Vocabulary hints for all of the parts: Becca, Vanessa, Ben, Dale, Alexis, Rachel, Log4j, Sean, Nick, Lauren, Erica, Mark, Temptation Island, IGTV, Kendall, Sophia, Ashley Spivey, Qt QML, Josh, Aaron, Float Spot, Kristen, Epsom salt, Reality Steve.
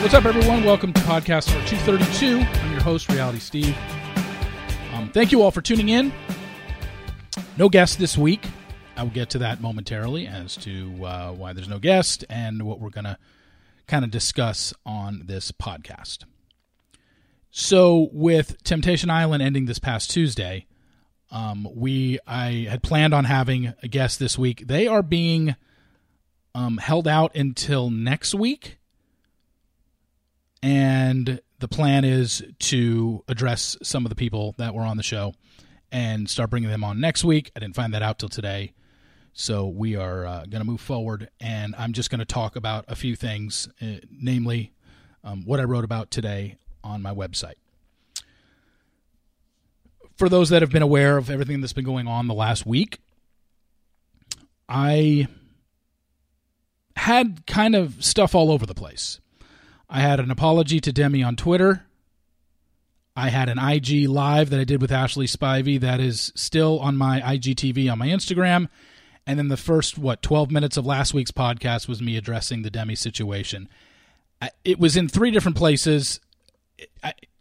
What's up, everyone? Welcome to podcast number 232. I'm your host, Reality Steve. Thank you all for tuning in. No guest this week. I will get to that momentarily as to why there's no guest and what we're going to kind of discuss on this podcast. So with Temptation Island ending this past Tuesday, I had planned on having a guest this week. They are being held out until next week. And the plan is to address some of the people that were on the show and start bringing them on next week. I didn't find that out till today. So we are going to move forward, and I'm just going to talk about a few things, namely what I wrote about today on my website. For those that have been aware of everything that's been going on the last week, I had kind of stuff all over the place. I had an apology to Demi on Twitter. I had an IG live that I did with Ashley Spivey that is still on my IGTV on my Instagram. And then the first, 12 minutes of last week's podcast was me addressing the Demi situation. It was in three different places.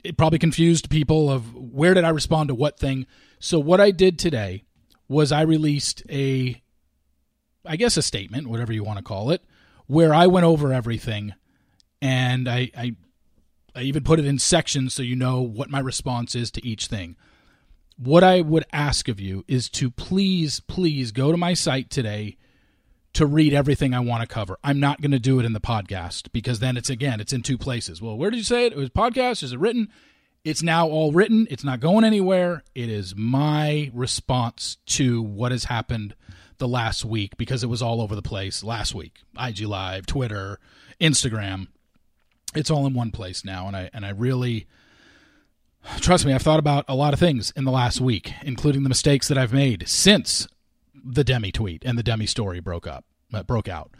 It probably confused people of where did I respond to what thing. So what I did today was I released a statement, whatever you want to call it, where I went over everything. And I even put it in sections so you know what my response is to each thing. What I would ask of you is to please, please go to my site today to read everything I want to cover. I'm not going to do it in the podcast because then it's in two places. Well, where did you say it? It was podcast. Is it written? It's now all written. It's not going anywhere. It is my response to what has happened the last week because it was all over the place last week. IG Live, Twitter, Instagram. It's all in one place now, and I really, trust me, I've thought about a lot of things in the last week, including the mistakes that I've made since the Demi tweet and the Demi story broke out.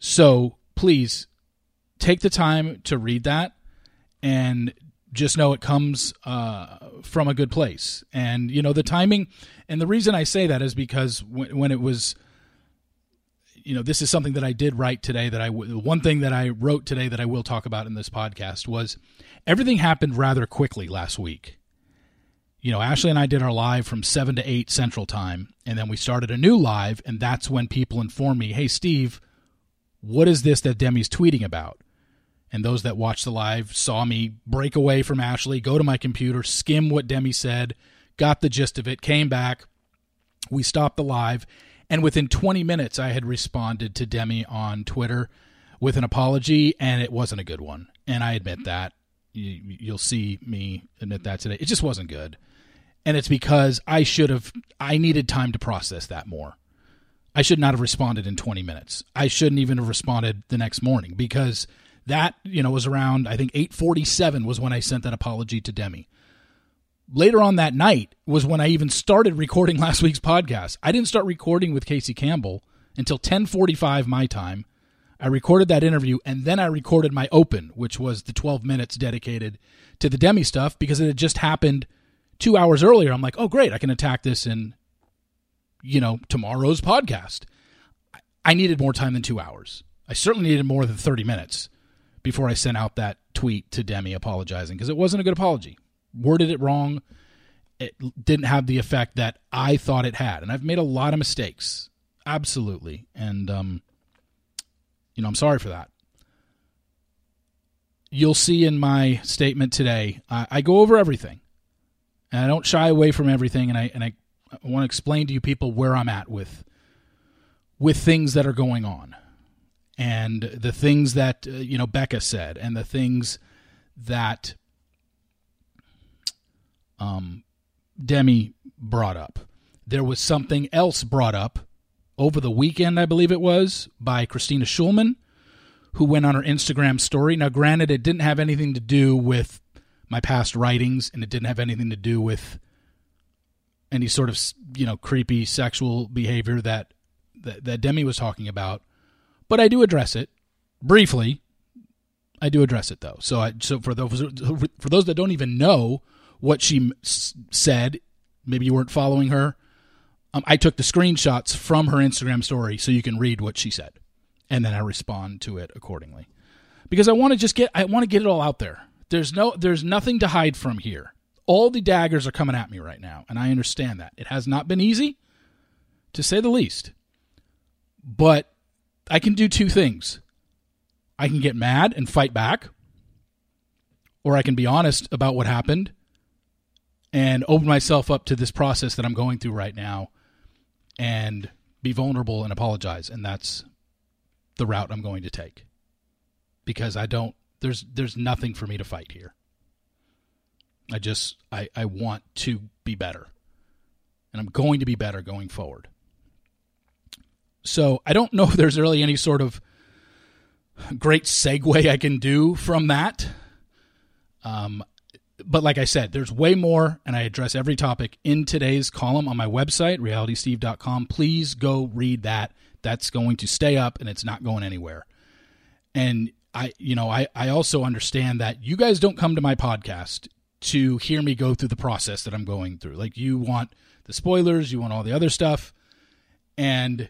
So please take the time to read that, and just know it comes from a good place. And you know the timing, and the reason I say that is because when it was. You know, this is something that I did write today one thing that I wrote today that I will talk about in this podcast was everything happened rather quickly last week. You know, Ashley and I did our live from 7 to 8 Central Time, and then we started a new live, and that's when people informed me, hey, Steve, what is this that Demi's tweeting about? And those that watched the live saw me break away from Ashley, go to my computer, skim what Demi said, got the gist of it, came back, we stopped the live. And within 20 minutes, I had responded to Demi on Twitter with an apology, and it wasn't a good one. And I admit that. You'll see me admit that today. It just wasn't good. And it's because I needed time to process that more. I should not have responded in 20 minutes. I shouldn't even have responded the next morning because that, you know, was around, I think 8:47 was when I sent that apology to Demi. Later on that night was when I even started recording last week's podcast. I didn't start recording with Casey Campbell until 10:45 my time. I recorded that interview, and then I recorded my open, which was the 12 minutes dedicated to the Demi stuff because it had just happened 2 hours earlier. I'm like, oh, great, I can attack this in, you know, tomorrow's podcast. I needed more time than 2 hours. I certainly needed more than 30 minutes before I sent out that tweet to Demi apologizing because it wasn't a good apology. Worded it wrong. It didn't have the effect that I thought it had. And I've made a lot of mistakes. Absolutely. And, you know, I'm sorry for that. You'll see in my statement today, I go over everything. And I don't shy away from everything. And I want to explain to you people where I'm at with things that are going on. And the things that, you know, Becca said. And the things that... Demi brought up. There was something else brought up over the weekend, I believe it was, by Christina Schulman, who went on her Instagram story. Now, granted, it didn't have anything to do with my past writings, and it didn't have anything to do with any sort of, you know, creepy sexual behavior that Demi was talking about. But I do address it briefly. I do address it though. So for those that don't even know what she said, maybe you weren't following her. I took the screenshots from her Instagram story so you can read what she said, and then I respond to it accordingly, because I want to get it all out there. There's nothing to hide from here. All the daggers are coming at me right now, and I understand that. It has not been easy, to say the least. But I can do two things. I can get mad and fight back, or I can be honest about what happened and open myself up to this process that I'm going through right now and be vulnerable and apologize. And that's the route I'm going to take, because there's nothing for me to fight here. I want to be better, and I'm going to be better going forward. So I don't know if there's really any sort of great segue I can do from that. But like I said, there's way more, and I address every topic in today's column on my website, realitysteve.com. Please go read that. That's going to stay up, and it's not going anywhere. And I also understand that you guys don't come to my podcast to hear me go through the process that I'm going through. Like, you want the spoilers, you want all the other stuff. And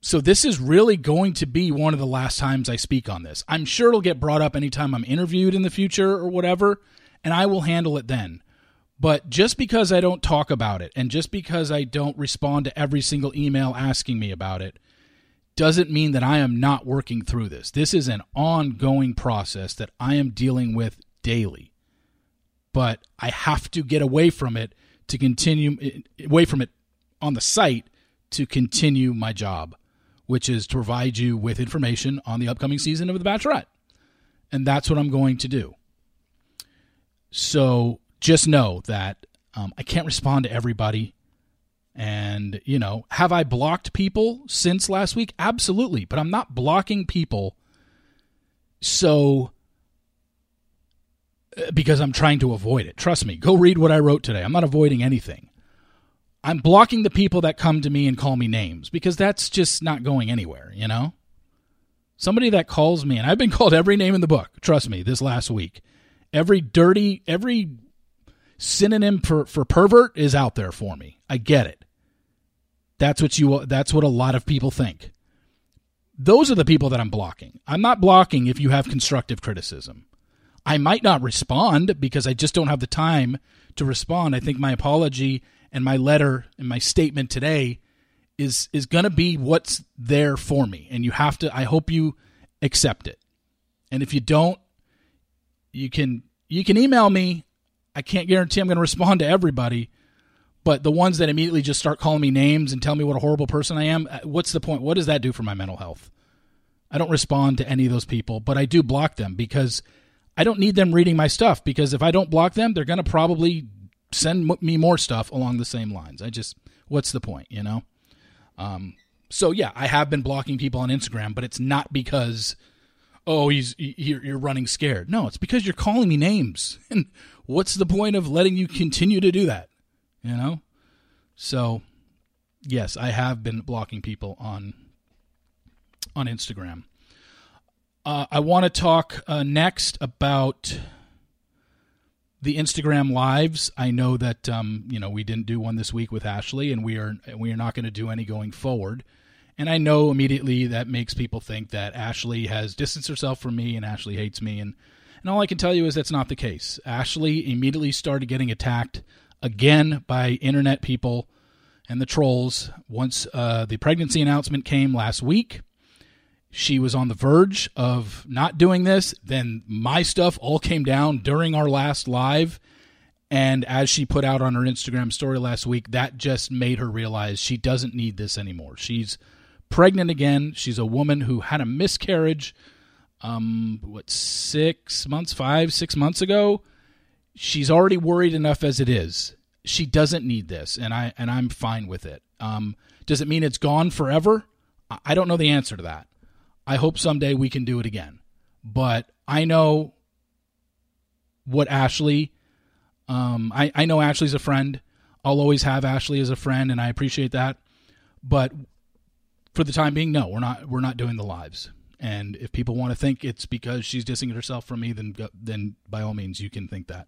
so this is really going to be one of the last times I speak on this. I'm sure it'll get brought up anytime I'm interviewed in the future or whatever, and I will handle it then. But just because I don't talk about it, and just because I don't respond to every single email asking me about it, doesn't mean that I am not working through this. This is an ongoing process that I am dealing with daily. But I have to get away from it to continue, away from it on the site, to continue my job, which is to provide you with information on the upcoming season of The Bachelorette. And that's what I'm going to do. So just know that I can't respond to everybody. And, you know, have I blocked people since last week? Absolutely. But I'm not blocking people so because I'm trying to avoid it. Trust me. Go read what I wrote today. I'm not avoiding anything. I'm blocking the people that come to me and call me names, because that's just not going anywhere, you know? Somebody that calls me, and I've been called every name in the book, trust me, this last week. Every dirty, every synonym for pervert is out there for me. I get it. That's what a lot of people think. Those are the people that I'm blocking. I'm not blocking if you have constructive criticism. I might not respond because I just don't have the time to respond. I think my apology and my letter and my statement today is going to be what's there for me. And you have to, I hope you accept it. And if you don't, you can email me. I can't guarantee I'm going to respond to everybody, but the ones that immediately just start calling me names and tell me what a horrible person I am, what's the point? What does that do for my mental health? I don't respond to any of those people, but I do block them because I don't need them reading my stuff, because if I don't block them, they're going to probably send me more stuff along the same lines. What's the point, you know? So yeah, I have been blocking people on Instagram, but it's not because, oh, you're running scared. No, it's because you're calling me names. And what's the point of letting you continue to do that, you know? So yes, I have been blocking people on Instagram. I want to talk next about the Instagram lives. I know that we didn't do one this week with Ashley, and we are not going to do any going forward. And I know immediately that makes people think that Ashley has distanced herself from me and Ashley hates me, and all I can tell you is that's not the case. Ashley immediately started getting attacked again by internet people and the trolls once the pregnancy announcement came last week. She was on the verge of not doing this. Then my stuff all came down during our last live. And as she put out on her Instagram story last week, that just made her realize she doesn't need this anymore. She's pregnant again. She's a woman who had a miscarriage, 6 months ago. She's already worried enough as it is. She doesn't need this, and I'm fine with it. Does it mean it's gone forever? I don't know the answer to that. I hope someday we can do it again. But I know what Ashley, I know Ashley's a friend. I'll always have Ashley as a friend, and I appreciate that. But for the time being, no, we're not doing the lives. And if people want to think it's because she's dissing herself from me, then by all means, you can think that.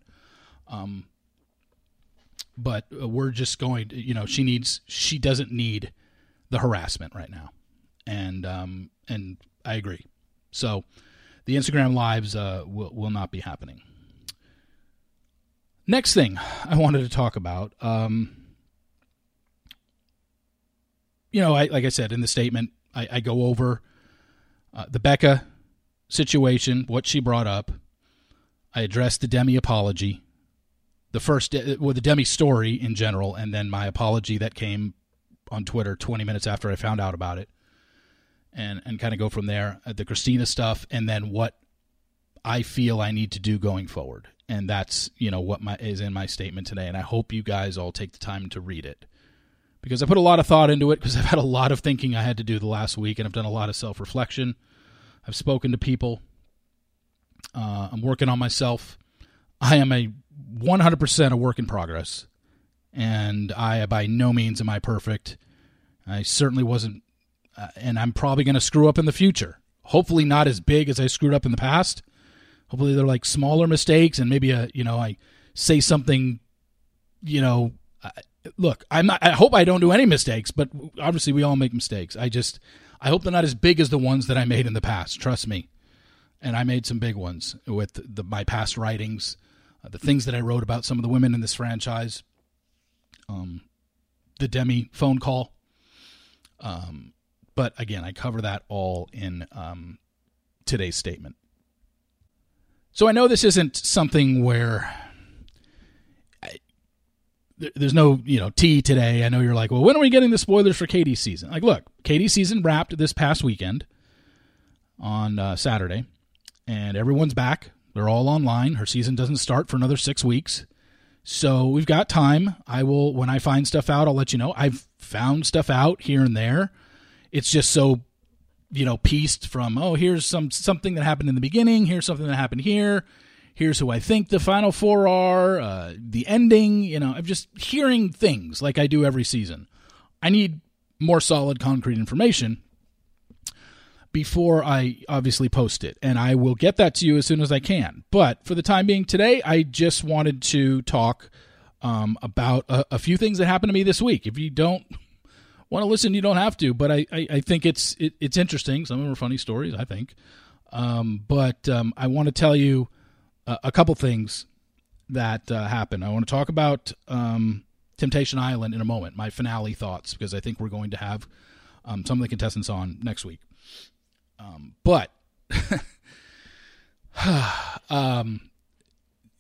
But we're just going to, she doesn't need the harassment right now. And I agree. So the Instagram lives will not be happening. Next thing I wanted to talk about, like I said in the statement, I go over the Becca situation, what she brought up. I addressed the Demi apology, the Demi story in general, and then my apology that came on Twitter 20 minutes after I found out about it, and kind of go from there, the Christina stuff, and then what I feel I need to do going forward. And that's, what is in my statement today. And I hope you guys all take the time to read it, because I put a lot of thought into it, because I've had a lot of thinking I had to do the last week, and I've done a lot of self-reflection. I've spoken to people. I'm working on myself. I am 100% a work in progress, and I by no means am I perfect. I certainly wasn't, and I'm probably going to screw up in the future. Hopefully not as big as I screwed up in the past. Hopefully they're like smaller mistakes, and maybe I say something, look, I hope I don't do any mistakes, but obviously we all make mistakes. I hope they're not as big as the ones that I made in the past. Trust me. And I made some big ones with my past writings, the things that I wrote about some of the women in this franchise, the Demi phone call. But again, I cover that all in today's statement. So I know this isn't something where there's no, tea today. I know you're like, well, when are we getting the spoilers for Katie's season? Like, look, Katie's season wrapped this past weekend on Saturday, and everyone's back. They're all online. Her season doesn't start for another 6 weeks. So we've got time. When I find stuff out, I'll let you know. I've found stuff out here and there. It's just so pieced from, here's something that happened in the beginning, here's something that happened here, here's who I think the final four are, the ending, I'm just hearing things like I do every season. I need more solid, concrete information before I obviously post it, and I will get that to you as soon as I can. But for the time being today, I just wanted to talk about a few things that happened to me this week. If you don't want to listen, you don't have to, but I think it's interesting. Some of them are funny stories, I think. But I want to tell you a couple things that happened. I want to talk about Temptation Island in a moment, my finale thoughts, because I think we're going to have some of the contestants on next week. But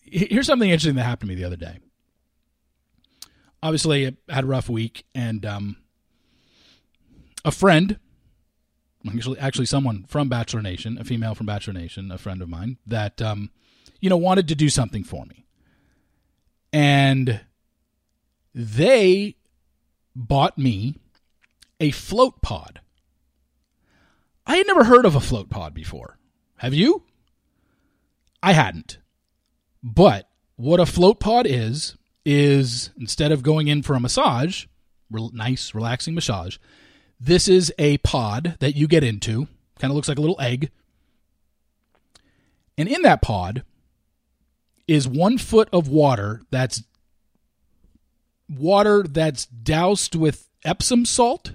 here's something interesting that happened to me the other day. Obviously, I had a rough week, and a friend, actually someone from Bachelor Nation, a female from Bachelor Nation, a friend of mine that, wanted to do something for me. And they bought me a float pod. I had never heard of a float pod before. Have you? I hadn't. But what a float pod is instead of going in for a massage, nice, relaxing massage, this is a pod that you get into. Kind of looks like a little egg. And in that pod is 1 foot of water that's doused with Epsom salt.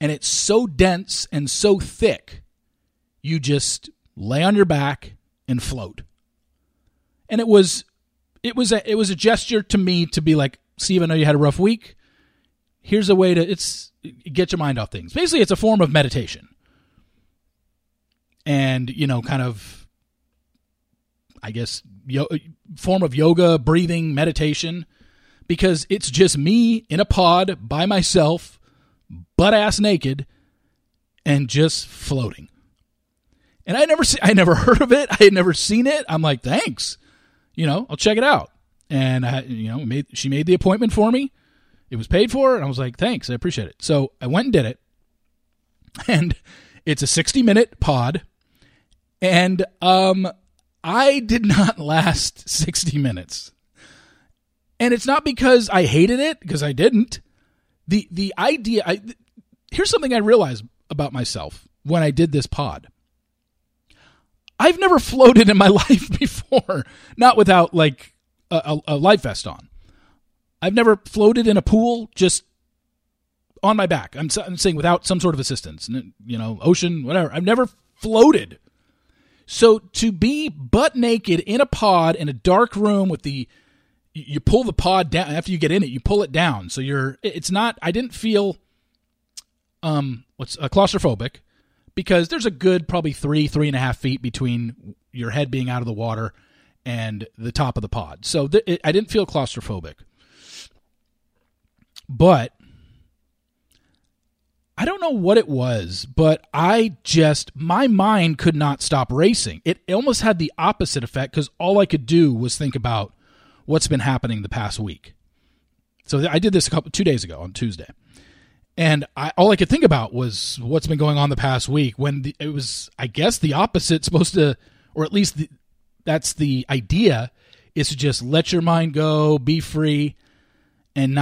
And it's so dense and so thick, you just lay on your back and float. And it was a gesture to me to be like, Steve, I know you had a rough week. Here's a way to get your mind off things. Basically, it's a form of meditation. And, kind of, I guess, form of yoga, breathing, meditation. Because it's just me in a pod by myself, butt-ass naked, and just floating. And I never heard of it. I had never seen it. I'm like, thanks. I'll check it out. And, she made the appointment for me. It was paid for, and I was like, thanks, I appreciate it. So I went and did it, and it's a 60-minute pod, and I did not last 60 minutes. And it's not because I hated it, because I didn't. The idea, here's something I realized about myself when I did this pod. I've never floated in my life before, not without like a life vest on. I've never floated in a pool just on my back. I'm saying without some sort of assistance, you know, ocean, whatever. I've never floated. So to be butt naked in a pod in a dark room with you pull the pod down after you get in it, you pull it down. So I didn't feel claustrophobic, because there's a good probably 3.5 feet between your head being out of the water and the top of the pod. So I didn't feel claustrophobic. But I don't know what it was, but my mind could not stop racing. It almost had the opposite effect, because all I could do was think about what's been happening the past week. So I did this 2 days ago on Tuesday. And all I could think about was what's been going on the past week, when it was, I guess, the opposite supposed to, or at least that's the idea, is to just let your mind go, be free, and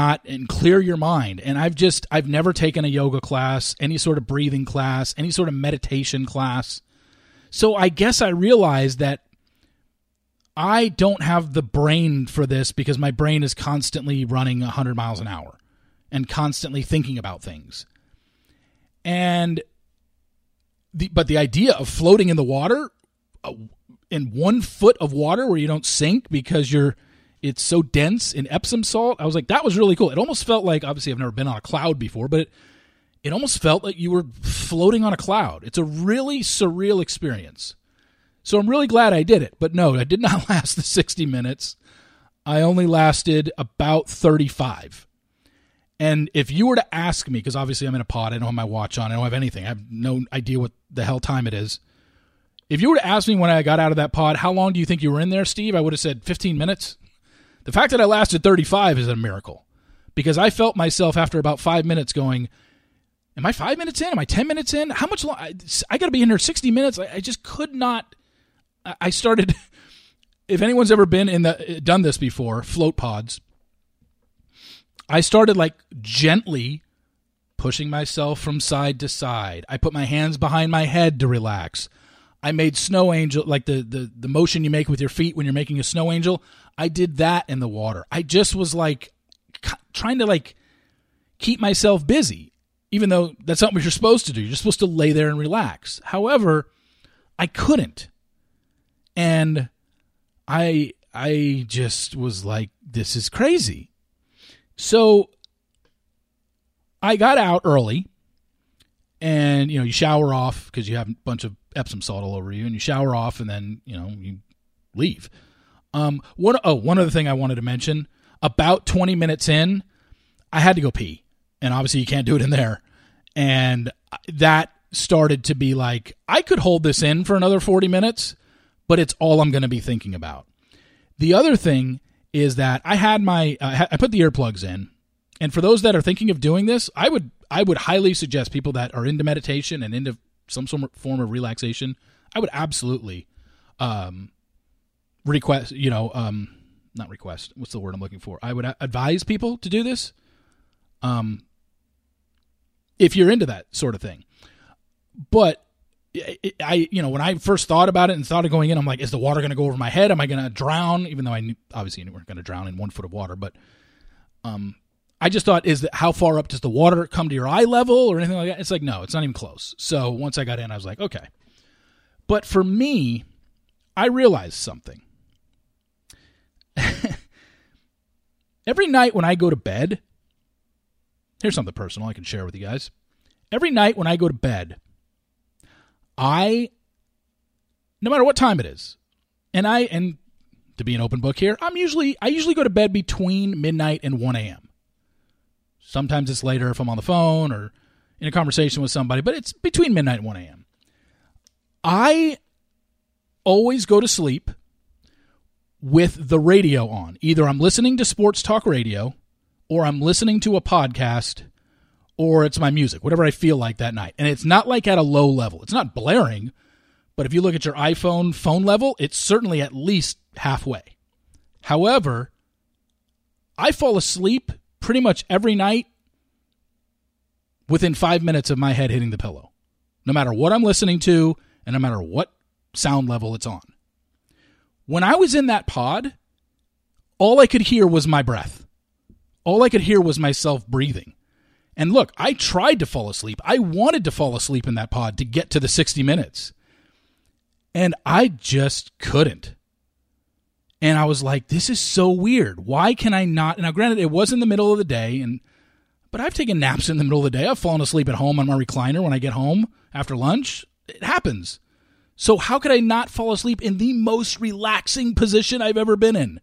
clear your mind. And I've never taken a yoga class, any sort of breathing class, any sort of meditation class. So I guess I realized that I don't have the brain for this, because my brain is constantly running 100 miles an hour and constantly thinking about things. And but the idea of floating in the water, in 1 foot of water where you don't sink because it's so dense in Epsom salt, I was like, that was really cool. It almost felt like, obviously I've never been on a cloud before, but it almost felt like you were floating on a cloud. It's a really surreal experience. So I'm really glad I did it. But no, I did not last the 60 minutes. I only lasted about 35. And if you were to ask me, because obviously I'm in a pod, I don't have my watch on, I don't have anything, I have no idea what the hell time it is. If you were to ask me when I got out of that pod, how long do you think you were in there, Steve? I would have said 15 minutes. The fact that I lasted 35 is a miracle, because I felt myself after about 5 minutes going, am I 5 minutes in? Am I 10 minutes in? How much long? I got to be in here 60 minutes. I just could not. I started, if anyone's ever been done this before, float pods, I started like gently pushing myself from side to side. I put my hands behind my head to relax. I made snow angel, like the motion you make with your feet when you're making a snow angel. I did that in the water. I just was like trying to like keep myself busy, even though that's not what you're supposed to do. You're just supposed to lay there and relax. However, I couldn't. And I just was like, this is crazy. So I got out early, and, you shower off, because you have a bunch of Epsom salt all over you, and you shower off, and then, you leave. One other thing I wanted to mention, about 20 minutes in, I had to go pee, and obviously you can't do it in there. And that started to be like, I could hold this in for another 40 minutes, but it's all I'm going to be thinking about. The other thing is that I had I put the earplugs in, and for those that are thinking of doing this, I would highly suggest people that are into meditation and into some form of relaxation, I would absolutely request, not request, what's the word I'm looking for? I would advise people to do this if you're into that sort of thing. But I when I first thought about it and thought of going in, I'm like, is the water going to go over my head? Am I going to drown? Even though obviously you weren't going to drown in 1 foot of water, but I just thought, how far up does the water come to your eye level or anything like that? It's like, no, it's not even close. So once I got in, I was like, okay. But for me, I realized something. Every night when I go to bed, here's something personal I can share with you guys. Every night when I go to bed, no matter what time it is, and to be an open book here, I usually go to bed between midnight and 1 a.m. Sometimes it's later if I'm on the phone or in a conversation with somebody, but it's between midnight and 1 a.m. I always go to sleep with the radio on. Either I'm listening to sports talk radio, or I'm listening to a podcast, or it's my music, whatever I feel like that night. And it's not like at a low level. It's not blaring, But if you look at your iPhone phone level, it's certainly at least halfway. However, I fall asleep pretty much every night within 5 minutes of my head hitting the pillow, no matter what I'm listening to and no matter what sound level it's on. When I was in that pod, all I could hear was my breath. All I could hear was myself breathing. And look, I tried to fall asleep. I wanted to fall asleep in that pod to get to the 60 minutes. And I just couldn't. And I was like, this is so weird. Why can I not? Now, granted, it was in the middle of the day, but I've taken naps in the middle of the day. I've fallen asleep at home on my recliner when I get home after lunch. It happens. So how could I not fall asleep in the most relaxing position I've ever been in?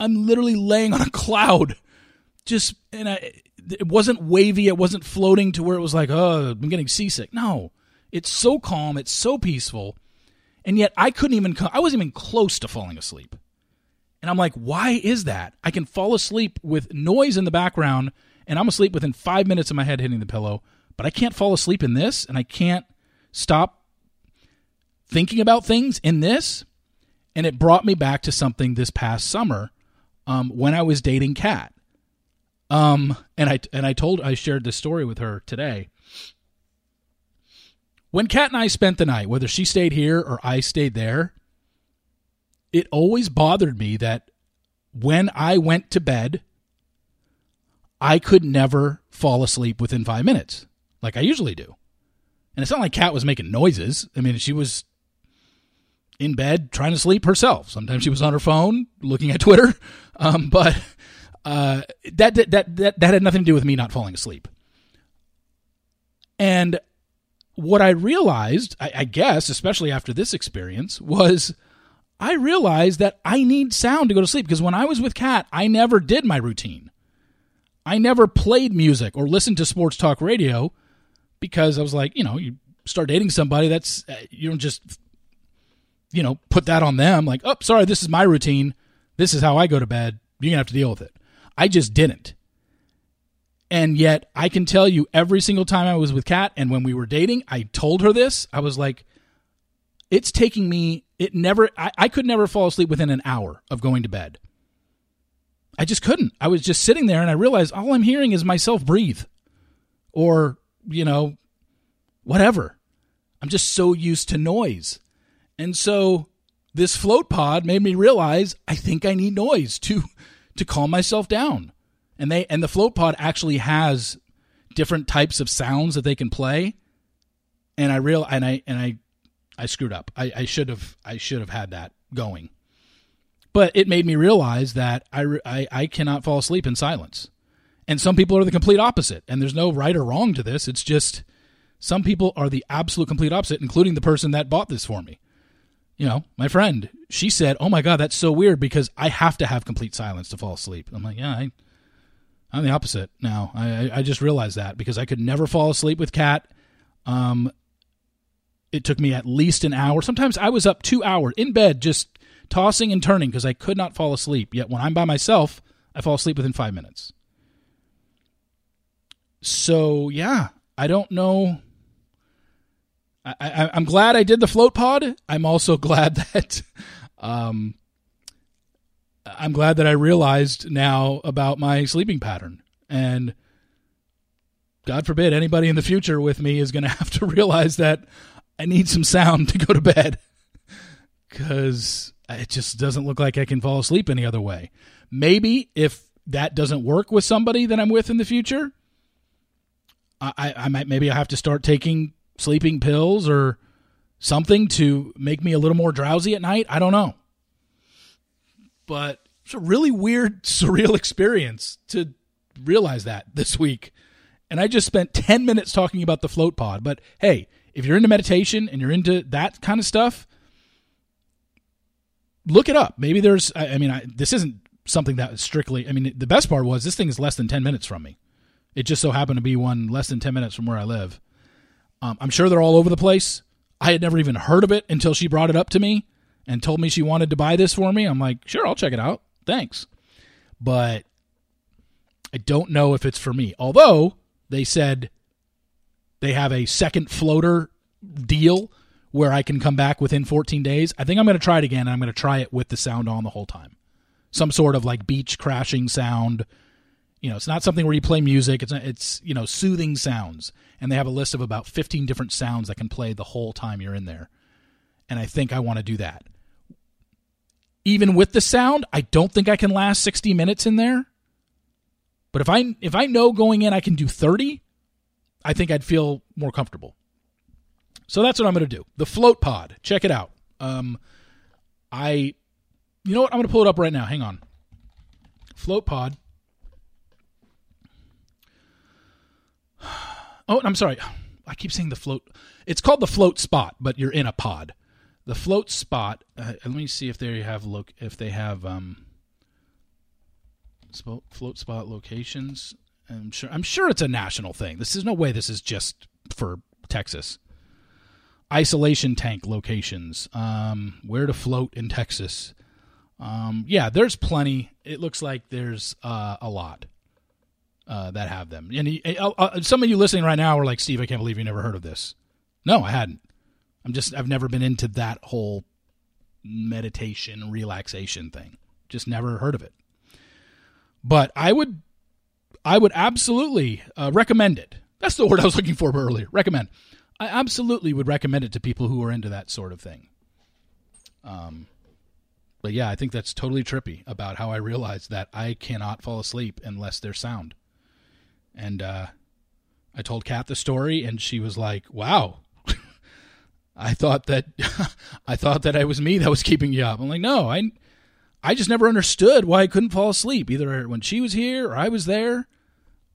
I'm literally laying on a cloud. It wasn't wavy. It wasn't floating to where it was like, oh, I'm getting seasick. No, it's so calm. It's so peaceful. And yet I wasn't even close to falling asleep. And I'm like, why is that? I can fall asleep with noise in the background and I'm asleep within 5 minutes of my head hitting the pillow, but I can't fall asleep in this and I can't stop thinking about things in this. And it brought me back to something this past summer when I was dating Kat. I shared this story with her today. When Kat and I spent the night, whether she stayed here or I stayed there, it always bothered me that when I went to bed, I could never fall asleep within 5 minutes like I usually do. And it's not like Kat was making noises. I mean, she was in bed trying to sleep herself. Sometimes she was on her phone looking at Twitter. That had nothing to do with me not falling asleep. And what I realized, I guess, especially after this experience, was I realized that I need sound to go to sleep. Because when I was with Kat, I never did my routine. I never played music or listened to sports talk radio because I was like, you start dating somebody, that's you don't just, put that on them. Like, oh, sorry, this is my routine. This is how I go to bed. You're going to have to deal with it. I just didn't. And yet I can tell you every single time I was with Kat and when we were dating, I told her this. I was like, it's taking me, I could never fall asleep within an hour of going to bed. I just couldn't. I was just sitting there and I realized all I'm hearing is myself breathe or, whatever. I'm just so used to noise. And so this float pod made me realize I think I need noise to calm myself down. And the float pod actually has different types of sounds that they can play. And I screwed up. I should have had that going, but it made me realize that I cannot fall asleep in silence. And some people are the complete opposite. And there's no right or wrong to this. It's just some people are the absolute complete opposite, including the person that bought this for me. My friend, she said, oh my God, that's so weird because I have to have complete silence to fall asleep. I'm like, yeah, I'm the opposite now. I just realized that because I could never fall asleep with Kat. It took me at least an hour. Sometimes I was up 2 hours in bed, just tossing and turning because I could not fall asleep. Yet when I'm by myself, I fall asleep within 5 minutes. So yeah, I don't know. I'm glad I did the float pod. I'm also glad that I realized now about my sleeping pattern. And God forbid anybody in the future with me is going to have to realize that I need some sound to go to bed because it just doesn't look like I can fall asleep any other way. Maybe if that doesn't work with somebody that I'm with in the future, I have to start taking sleeping pills or something to make me a little more drowsy at night. I don't know. But it's a really weird, surreal experience to realize that this week. And I just spent 10 minutes talking about the float pod. But hey, if you're into meditation and you're into that kind of stuff, look it up. Maybe this isn't something that is strictly, the best part was this thing is less than 10 minutes from me. It just so happened to be one less than 10 minutes from where I live. I'm sure they're all over the place. I had never even heard of it until she brought it up to me and told me she wanted to buy this for me. I'm like, sure, I'll check it out. Thanks. But I don't know if it's for me. Although they said they have a second floater deal where I can come back within 14 days, I think I'm going to try it again, and I'm going to try it with the sound on the whole time. Some sort of like beach crashing sound. You know, it's not something where you play music. It's not, it's, you know, soothing sounds. And they have a list of about 15 different sounds that can play the whole time you're in there. And I think I want to do that. Even with the sound, I don't think I can last 60 minutes in there. But if I know going in I can do 30, I think I'd feel more comfortable. So that's what I'm going to do. The Float Pod. Check it out. You know what? I'm going to pull it up right now. Hang on. Float Pod. Oh, I'm sorry. I keep saying the Float. It's called the Float Spot, but you're in a pod. The Float Spot. Let me see if they have Float Spot locations. I'm sure it's a national thing. This is no way. This is just for Texas. Isolation tank locations. Where to float in Texas. Yeah, there's plenty. It looks like there's a lot that have them. And some of you listening right now are like, Steve, I can't believe you never heard of this. No, I hadn't. I've never been into that whole meditation, relaxation thing. Just never heard of it. But I would absolutely recommend it. That's the word I was looking for earlier. Recommend. I absolutely would recommend it to people who are into that sort of thing. But yeah, I think that's totally trippy about how I realized that I cannot fall asleep unless there's sound. And I told Kat the story, and she was like, "Wow, I thought that it was me that was keeping you up." I'm like, "No, I just never understood why I couldn't fall asleep either when she was here or I was there.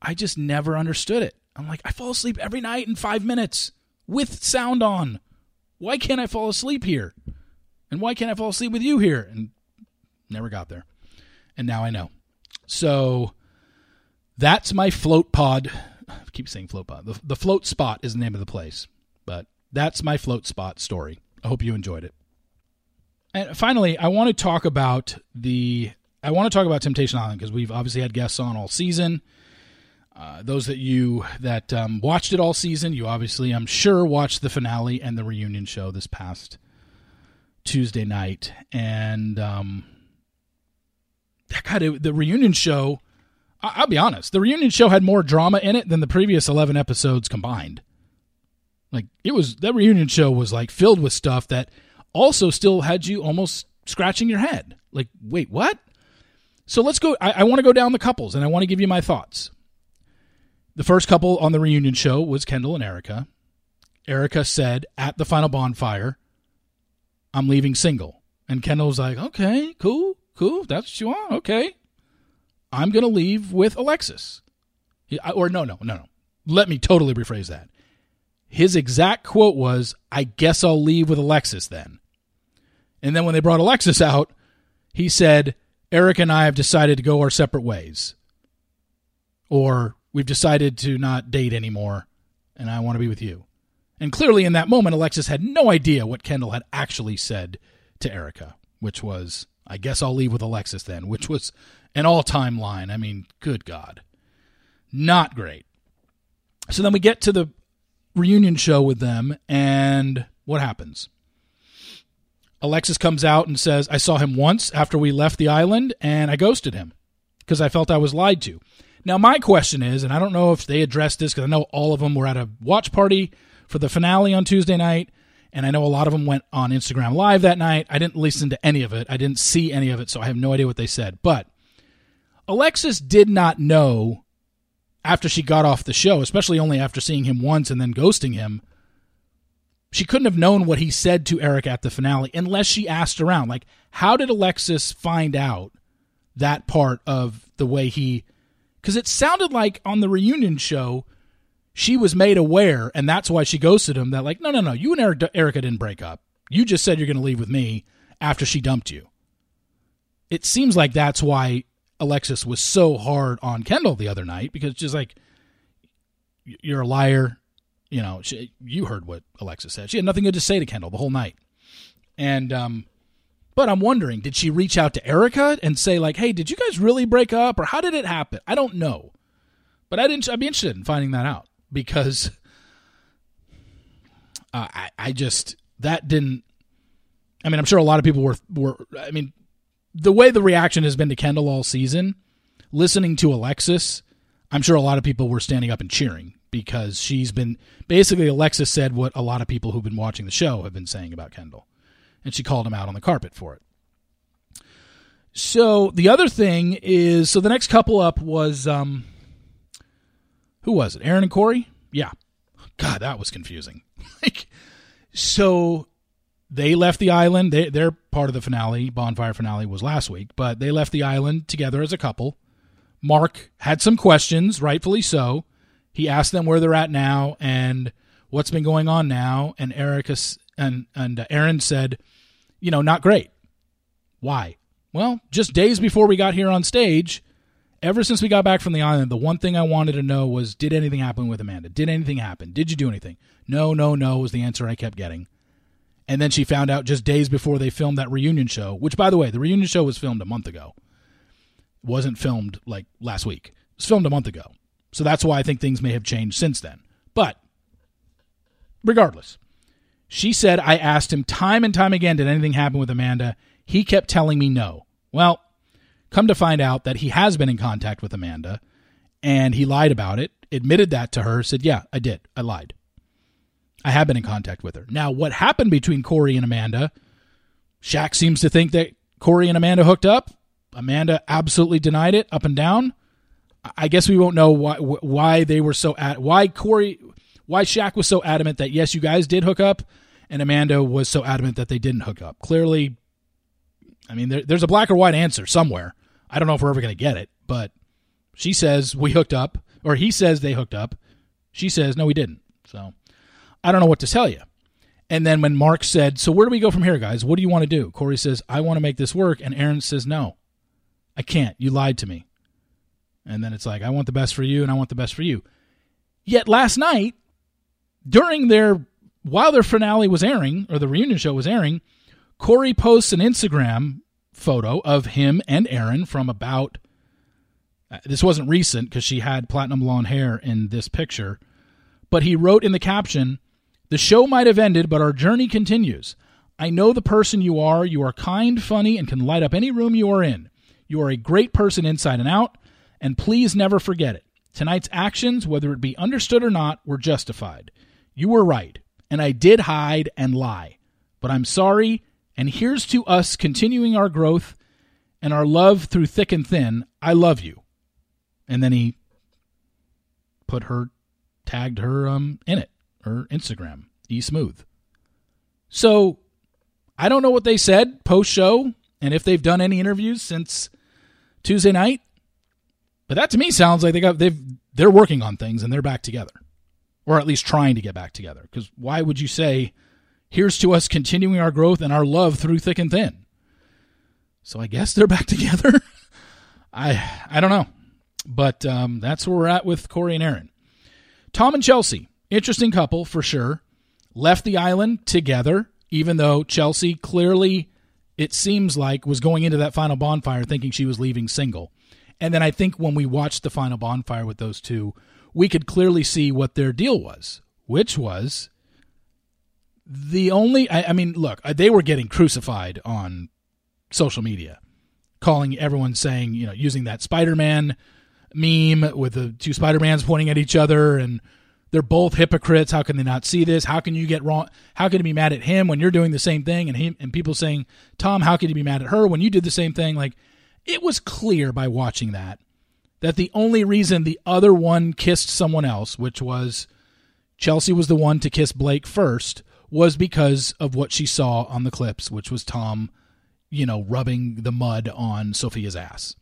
I just never understood it. I'm like, I fall asleep every night in 5 minutes with sound on. Why can't I fall asleep here? And why can't I fall asleep with you here?" And never got there. And now I know. So that's my Float Pod. I keep saying Float Pod. The Float Spot is the name of the place. But that's my Float Spot story. I hope you enjoyed it. And finally, I want to talk about Temptation Island, because we've obviously had guests on all season. Those that watched it all season, you obviously, I'm sure, watched the finale and the reunion show this past Tuesday night, and the reunion show, I'll be honest, the reunion show had more drama in it than the previous 11 episodes combined. Like, that reunion show was like filled with stuff that also still had you almost scratching your head. Like, wait, what? So let's go. I want to go down the couples, and I want to give you my thoughts. The first couple on the reunion show was Kendall and Erica. Erica said at the final bonfire, "I'm leaving single." And Kendall was like, "Okay, cool. That's what you want. Okay. I'm going to leave with Alexis." No. Let me totally rephrase that. His exact quote was, "I guess I'll leave with Alexis then." And then when they brought Alexis out, he said, "Eric and I have decided to go our separate ways." Or, "We've decided to not date anymore, and I want to be with you." And clearly in that moment, Alexis had no idea what Kendall had actually said to Erica, which was, "I guess I'll leave with Alexis then," which was an all-time line. I mean, good God. Not great. So then we get to the reunion show with them, and what happens? Alexis comes out and says, "I saw him once after we left the island, and I ghosted him because I felt I was lied to." Now, my question is, and I don't know if they addressed this, because I know all of them were at a watch party for the finale on Tuesday night, and I know a lot of them went on Instagram Live that night. I didn't listen to any of it. I didn't see any of it, so I have no idea what they said. But Alexis did not know after she got off the show, especially only after seeing him once and then ghosting him, she couldn't have known what he said to Eric at the finale unless she asked around. Like, how did Alexis find out that part of the way he... Because it sounded like on the reunion show, she was made aware, and that's why she ghosted him, that like, no, you and Erica didn't break up. You just said you're going to leave with me after she dumped you. It seems like that's why Alexis was so hard on Kendall the other night, because she's like, "You're a liar." You know, you heard what Alexis said. She had nothing good to say to Kendall the whole night. And, but I'm wondering, did she reach out to Erica and say like, "Hey, did you guys really break up, or how did it happen?" I don't know, but I'd be interested in finding that out. Because I just, that didn't, I mean, I'm sure a lot of people were, I mean, the way the reaction has been to Kendall all season, listening to Alexis, I'm sure a lot of people were standing up and cheering because she's been, basically Alexis said what a lot of people who've been watching the show have been saying about Kendall, and she called him out on the carpet for it. So the other thing is, so the next couple up was, who was it? Aaron and Corey? Yeah. God, that was confusing. Like, so they left the island. They're part of the finale. Bonfire finale was last week, but they left the island together as a couple. Mark had some questions, rightfully so. He asked them where they're at now and what's been going on now. And Erica and Aaron said, you know, not great. Why? Well, just days before we got here on stage, ever since we got back from the island, the one thing I wanted to know was, did anything happen with Amanda? Did anything happen? Did you do anything? No, no, no was the answer I kept getting. And then she found out just days before they filmed that reunion show, which, by the way, the reunion show was filmed a month ago. Wasn't filmed like last week. It was filmed a month ago. So that's why I think things may have changed since then. But regardless, she said, I asked him time and time again, did anything happen with Amanda? He kept telling me no. Well, come to find out that he has been in contact with Amanda, and he lied about it, admitted that to her, said, yeah, I did. I lied. I have been in contact with her. Now, what happened between Corey and Amanda, Shaq seems to think that Corey and Amanda hooked up. Amanda absolutely denied it up and down. I guess we won't know why they were so why Shaq was so adamant that, yes, you guys did hook up, and Amanda was so adamant that they didn't hook up. Clearly, I mean, there's a black or white answer somewhere. I don't know if we're ever going to get it, but she says we hooked up, or he says they hooked up. She says, no, we didn't. So I don't know what to tell you. And then when Mark said, so where do we go from here, guys? What do you want to do? Corey says, I want to make this work. And Aaron says, no, I can't. You lied to me. And then it's like, I want the best for you, and I want the best for you. Yet last night, while their finale was airing, or the reunion show was airing, Corey posts an Instagram photo of him and Aaron from about, this wasn't recent because she had platinum blonde hair in this picture, but he wrote in the caption, the show might have ended, but our journey continues. I know the person you are. You are kind, funny, and can light up any room you are in. You are a great person inside and out, and please never forget it. Tonight's actions, whether it be understood or not, were justified. You were right, and I did hide and lie, but I'm sorry. And here's to us continuing our growth and our love through thick and thin. I love you. And then he tagged her in it, her Instagram, eSmooth. So I don't know what they said post-show and if they've done any interviews since Tuesday night. But that to me sounds like they're working on things and they're back together. Or at least trying to get back together. Because why would you say, here's to us continuing our growth and our love through thick and thin. So I guess they're back together. I don't know. But that's where we're at with Corey and Aaron. Tom and Chelsea, interesting couple for sure. Left the island together, even though Chelsea clearly, it seems like, was going into that final bonfire thinking she was leaving single. And then I think when we watched the final bonfire with those two, we could clearly see what their deal was, which was... look, they were getting crucified on social media, calling everyone saying, you know, using that Spider-Man meme with the two Spider-Mans pointing at each other and they're both hypocrites. How can they not see this? How can you get wrong? How can you be mad at him when you're doing the same thing? And people saying, Tom, how could you be mad at her when you did the same thing? Like, it was clear by watching that the only reason the other one kissed someone else, which was Chelsea was the one to kiss Blake first, was because of what she saw on the clips, which was Tom, you know, rubbing the mud on Sophia's ass.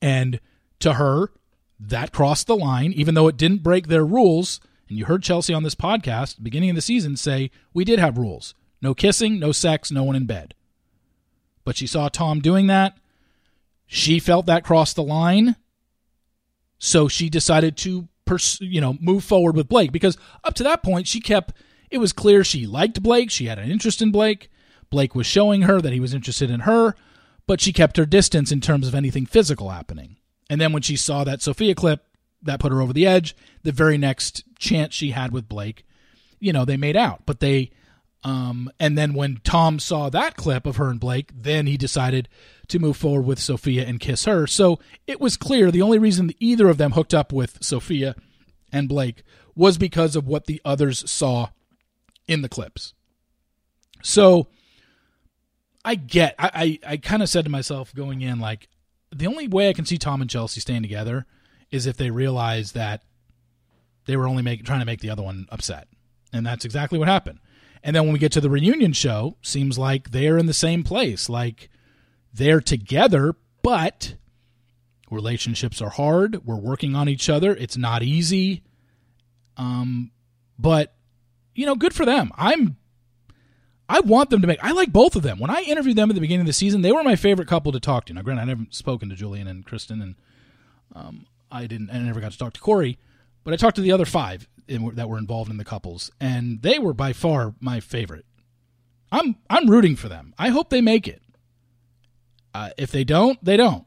And to her, that crossed the line, even though it didn't break their rules. And you heard Chelsea on this podcast, beginning of the season, say, we did have rules. No kissing, no sex, no one in bed. But she saw Tom doing that. She felt that crossed the line. So she decided to, move forward with Blake. Because up to that point, it was clear she liked Blake. She had an interest in Blake. Blake was showing her that he was interested in her, but she kept her distance in terms of anything physical happening. And then when she saw that Sophia clip, that put her over the edge. The very next chance she had with Blake, they made out. But they And then when Tom saw that clip of her and Blake, then he decided to move forward with Sophia and kiss her. So it was clear the only reason either of them hooked up with Sophia and Blake was because of what the others saw in the clips. So I kind of said to myself going in, like, the only way I can see Tom and Chelsea staying together is if they realize that they were only trying to make the other one upset. And that's exactly what happened. And then when we get to the reunion show, seems like they're in the same place. Like, they're together, but relationships are hard. We're working on each other. It's not easy. But, you know, good for them. I want them to make... I like both of them. When I interviewed them at the beginning of the season, they were my favorite couple to talk to. Now, granted, I never spoken to Julian and Kristen, and I never got to talk to Corey, but I talked to the other five that were involved in the couples, and they were by far my favorite. I'm rooting for them. I hope they make it. If they don't, they don't.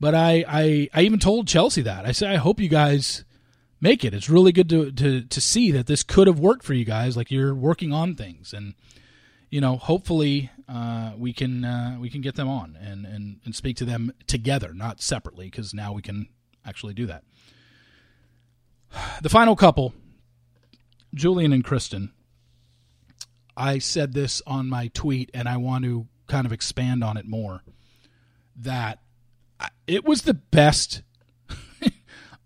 But I even told Chelsea that. I said, I hope you guys make it. It's really good to see that this could have worked for you guys. Like, you're working on things, and, you know, hopefully we can get them on and speak to them together, not separately, because now we can actually do that. The final couple, Julian and Kristen. I said this on my tweet, and I want to kind of expand on it more, that it was the best.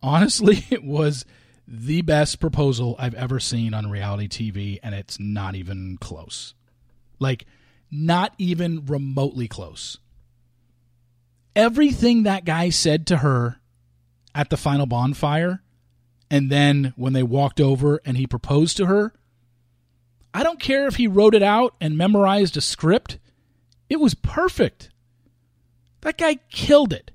Honestly, it was the best proposal I've ever seen on reality TV, and it's not even close. Like, not even remotely close. Everything that guy said to her at the final bonfire, and then when they walked over and he proposed to her, I don't care if he wrote it out and memorized a script. It was perfect. That guy killed it.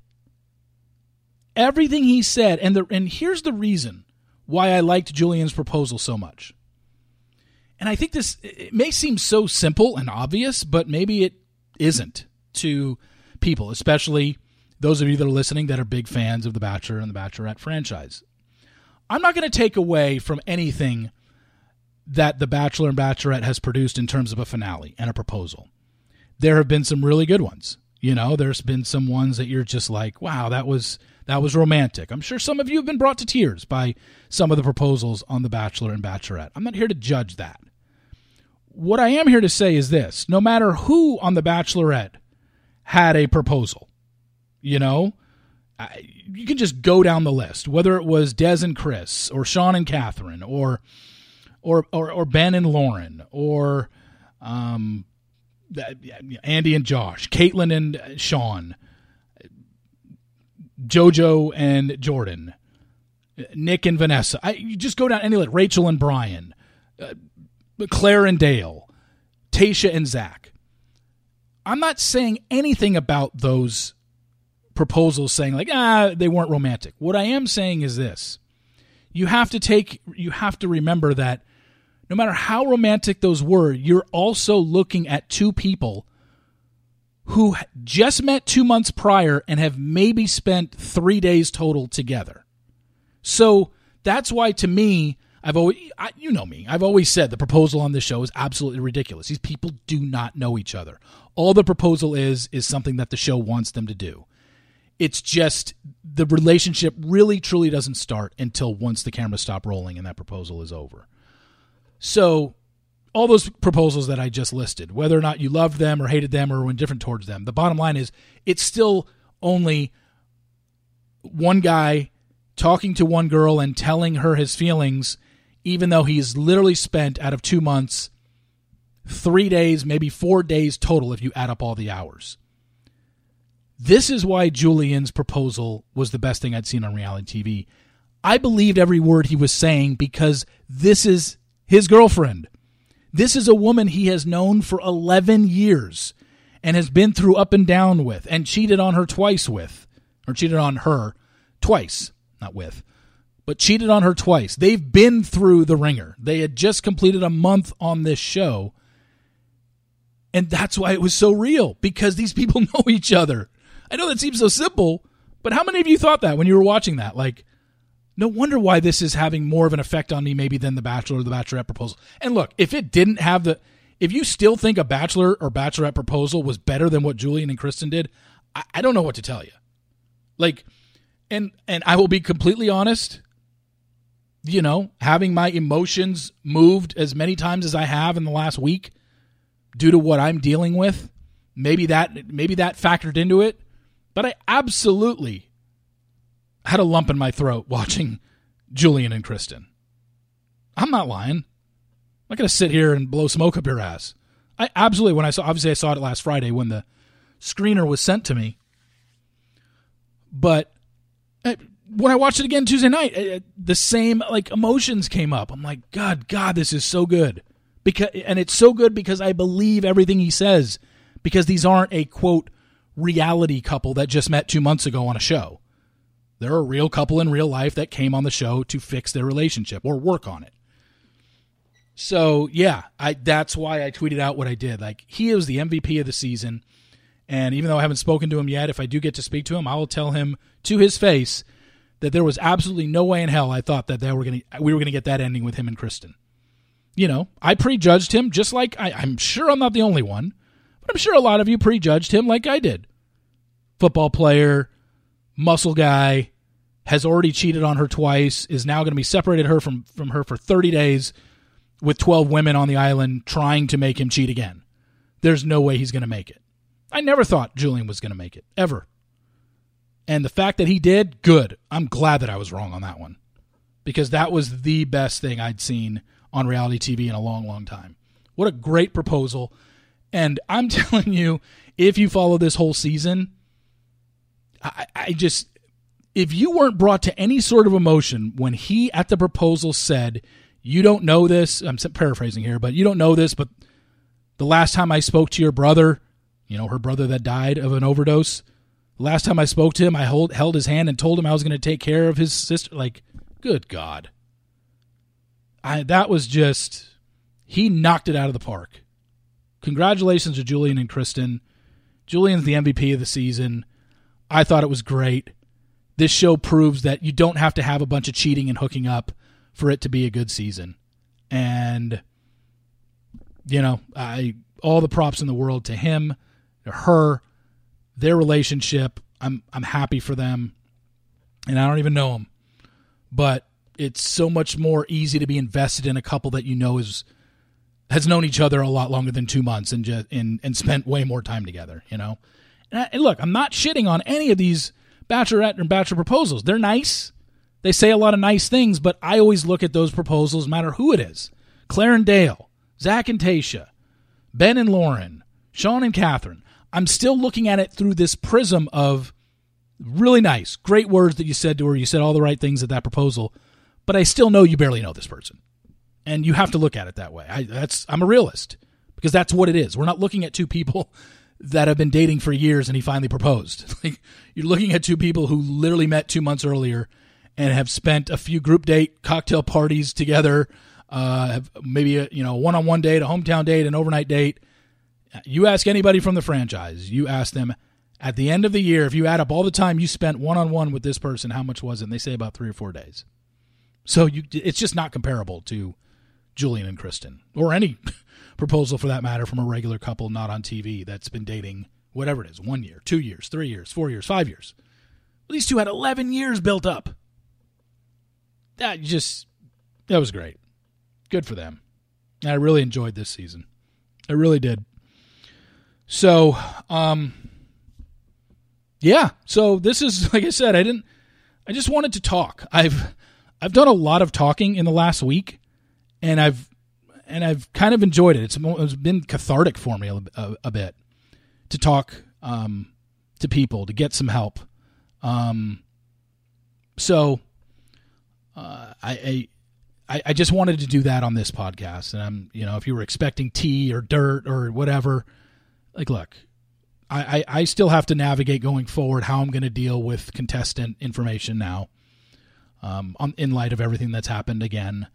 Everything he said, and here's the reason why I liked Julian's proposal so much. And I think it may seem so simple and obvious, but maybe it isn't to people, especially those of you that are listening that are big fans of The Bachelor and The Bachelorette franchise. I'm not going to take away from anything that The Bachelor and Bachelorette has produced in terms of a finale and a proposal. There have been some really good ones. You know, there's been some ones that you're just like, wow, that was romantic. I'm sure some of you have been brought to tears by some of the proposals on The Bachelor and Bachelorette. I'm not here to judge that. What I am here to say is this: no matter who on The Bachelorette had a proposal, you know, you can just go down the list, whether it was Des and Chris or Sean and Catherine or Ben and Lauren or, Andy and Josh, Caitlin and Sean, Jojo and Jordan, Nick and Vanessa. You just go down any list. Rachel and Brian, Claire and Dale, Tasha and Zach. I'm not saying anything about those proposals saying like, they weren't romantic. What I am saying is this: you have to remember that no matter how romantic those were, you're also looking at two people who just met 2 months prior and have maybe spent 3 days total together. So that's why, to me, I've always said the proposal on this show is absolutely ridiculous. These people do not know each other. All the proposal is something that the show wants them to do. It's just the relationship really, truly doesn't start until once the cameras stop rolling and that proposal is over. So all those proposals that I just listed, whether or not you loved them or hated them or were indifferent towards them, the bottom line is it's still only one guy talking to one girl and telling her his feelings, even though he's literally spent, out of 2 months, 3 days, maybe 4 days total if you add up all the hours. This is why Julian's proposal was the best thing I'd seen on reality TV. I believed every word he was saying because this is his girlfriend. This is a woman he has known for 11 years and has been through up and down with and cheated on her twice, not with, but cheated on her twice. They've been through the ringer. They had just completed a month on this show. And that's why it was so real, because these people know each other. I know that seems so simple, but how many of you thought that when you were watching that? Like, no wonder why this is having more of an effect on me maybe than The Bachelor or The Bachelorette proposal. And look, if it didn't have the, if you still think a Bachelor or Bachelorette proposal was better than what Julian and Kristen did, I don't know what to tell you. Like, and I will be completely honest, you know, having my emotions moved as many times as I have in the last week due to what I'm dealing with, maybe that factored into it. But I absolutely had a lump in my throat watching Julian and Kristen. I'm not lying. I'm not going to sit here and blow smoke up your ass. I absolutely, when I saw, obviously I saw it last Friday when the screener was sent to me. But when I watched it again Tuesday night, the same like emotions came up. I'm like, God, this is so good. And it's so good because I believe everything he says, because these aren't a, quote, reality couple that just met 2 months ago on a show. They're a real couple in real life that came on the show to fix their relationship or work on it. So, yeah, that's why I tweeted out what I did. Like, he is the MVP of the season. And even though I haven't spoken to him yet, if I do get to speak to him, I will tell him to his face that there was absolutely no way in hell I thought that we were going to get that ending with him and Kristen. You know, I prejudged him just like I'm sure I'm not the only one, but I'm sure a lot of you prejudged him like I did. Football player, muscle guy, has already cheated on her twice, is now going to be separated her from her for 30 days with 12 women on the island trying to make him cheat again. There's no way he's going to make it. I never thought Julian was going to make it, ever. And the fact that he did, good. I'm glad that I was wrong on that one, because that was the best thing I'd seen on reality TV in a long, long time. What a great proposal. And I'm telling you, if you follow this whole season, I just, if you weren't brought to any sort of emotion when he at the proposal said, you don't know this, I'm paraphrasing here, but you don't know this, but the last time I spoke to your brother, you know, her brother that died of an overdose. Last time I spoke to him, I held his hand and told him I was going to take care of his sister. Like, good God. That was just, he knocked it out of the park. Congratulations to Julian and Kristen. Julian's the MVP of the season. I thought it was great. This show proves that you don't have to have a bunch of cheating and hooking up for it to be a good season. And, you know, all the props in the world to him, her, their relationship. I'm happy for them, and I don't even know them, but it's so much more easy to be invested in a couple that you know has known each other a lot longer than 2 months and just and spent way more time together, you know. And look, I'm not shitting on any of these Bachelorette and Bachelor proposals. They're nice. They say a lot of nice things, but I always look at those proposals, no matter who it is. Claire and Dale, Zach and Tayshia, Ben and Lauren, Sean and Catherine. I'm still looking at it through this prism of really nice, great words that you said to her. You said all the right things at that proposal, but I still know you barely know this person. And you have to look at it that way. I'm a realist, because that's what it is. We're not looking at two people that have been dating for years and he finally proposed. Like, you're looking at two people who literally met 2 months earlier and have spent a few group date cocktail parties together, maybe a, you know, one-on-one date, a hometown date, an overnight date. You ask anybody from the franchise, you ask them at the end of the year, if you add up all the time you spent one-on-one with this person, how much was it? And they say about 3 or 4 days. So it's just not comparable to Julian and Kristen, or any proposal for that matter from a regular couple not on TV that's been dating, whatever it is, 1 year, 2 years, 3 years, 4 years, 5 years. Well, these two had 11 years built up. That was great. Good for them. I really enjoyed this season. I really did. So, yeah. So this is, like I said, I just wanted to talk. I've done a lot of talking in the last week, and I've kind of enjoyed it. It's been cathartic for me a bit to talk, to people, to get some help. I just wanted to do that on this podcast. And I'm, you know, if you were expecting tea or dirt or whatever, like, look, I still have to navigate going forward how I'm going to deal with contestant information now, in light of everything that's happened again.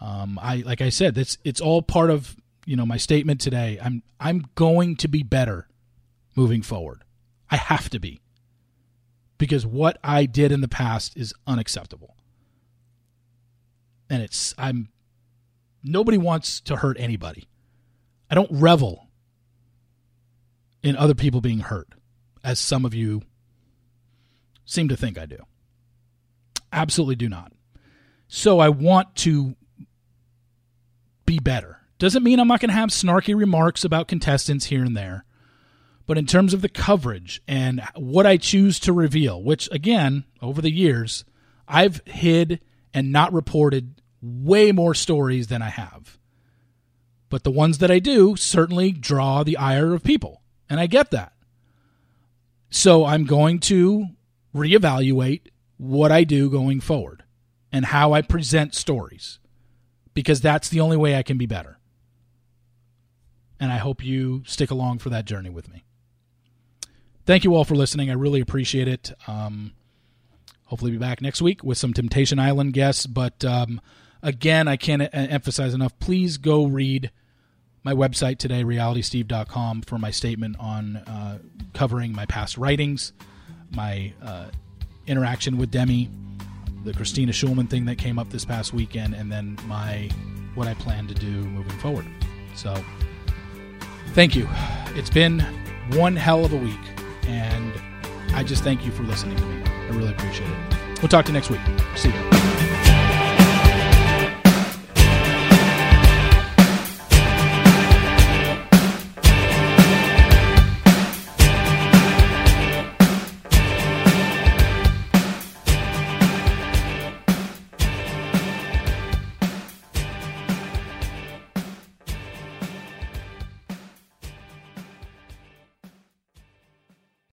Like I said, it's all part of, you know, my statement today. I'm going to be better moving forward. I have to be, because what I did in the past is unacceptable. and nobody wants to hurt anybody. I don't revel in other people being hurt, as some of you seem to think I do. Absolutely do not. So I want to be better. Doesn't mean I'm not going to have snarky remarks about contestants here and there. But in terms of the coverage and what I choose to reveal, which, again, over the years, I've hid and not reported way more stories than I have. But the ones that I do certainly draw the ire of people, and I get that. So I'm going to reevaluate what I do going forward and how I present stories, because that's the only way I can be better. And I hope you stick along for that journey with me. Thank you all for listening. I really appreciate it. Hopefully be back next week with some Temptation Island guests. But again, I can't emphasize enough. Please go read my website today, realitysteve.com, for my statement on covering my past writings, my interaction with Demi, the Christina Schulman thing that came up this past weekend, and then what I plan to do moving forward. So thank you. It's been one hell of a week, and I just thank you for listening to me. I really appreciate it. We'll talk to you next week. See you.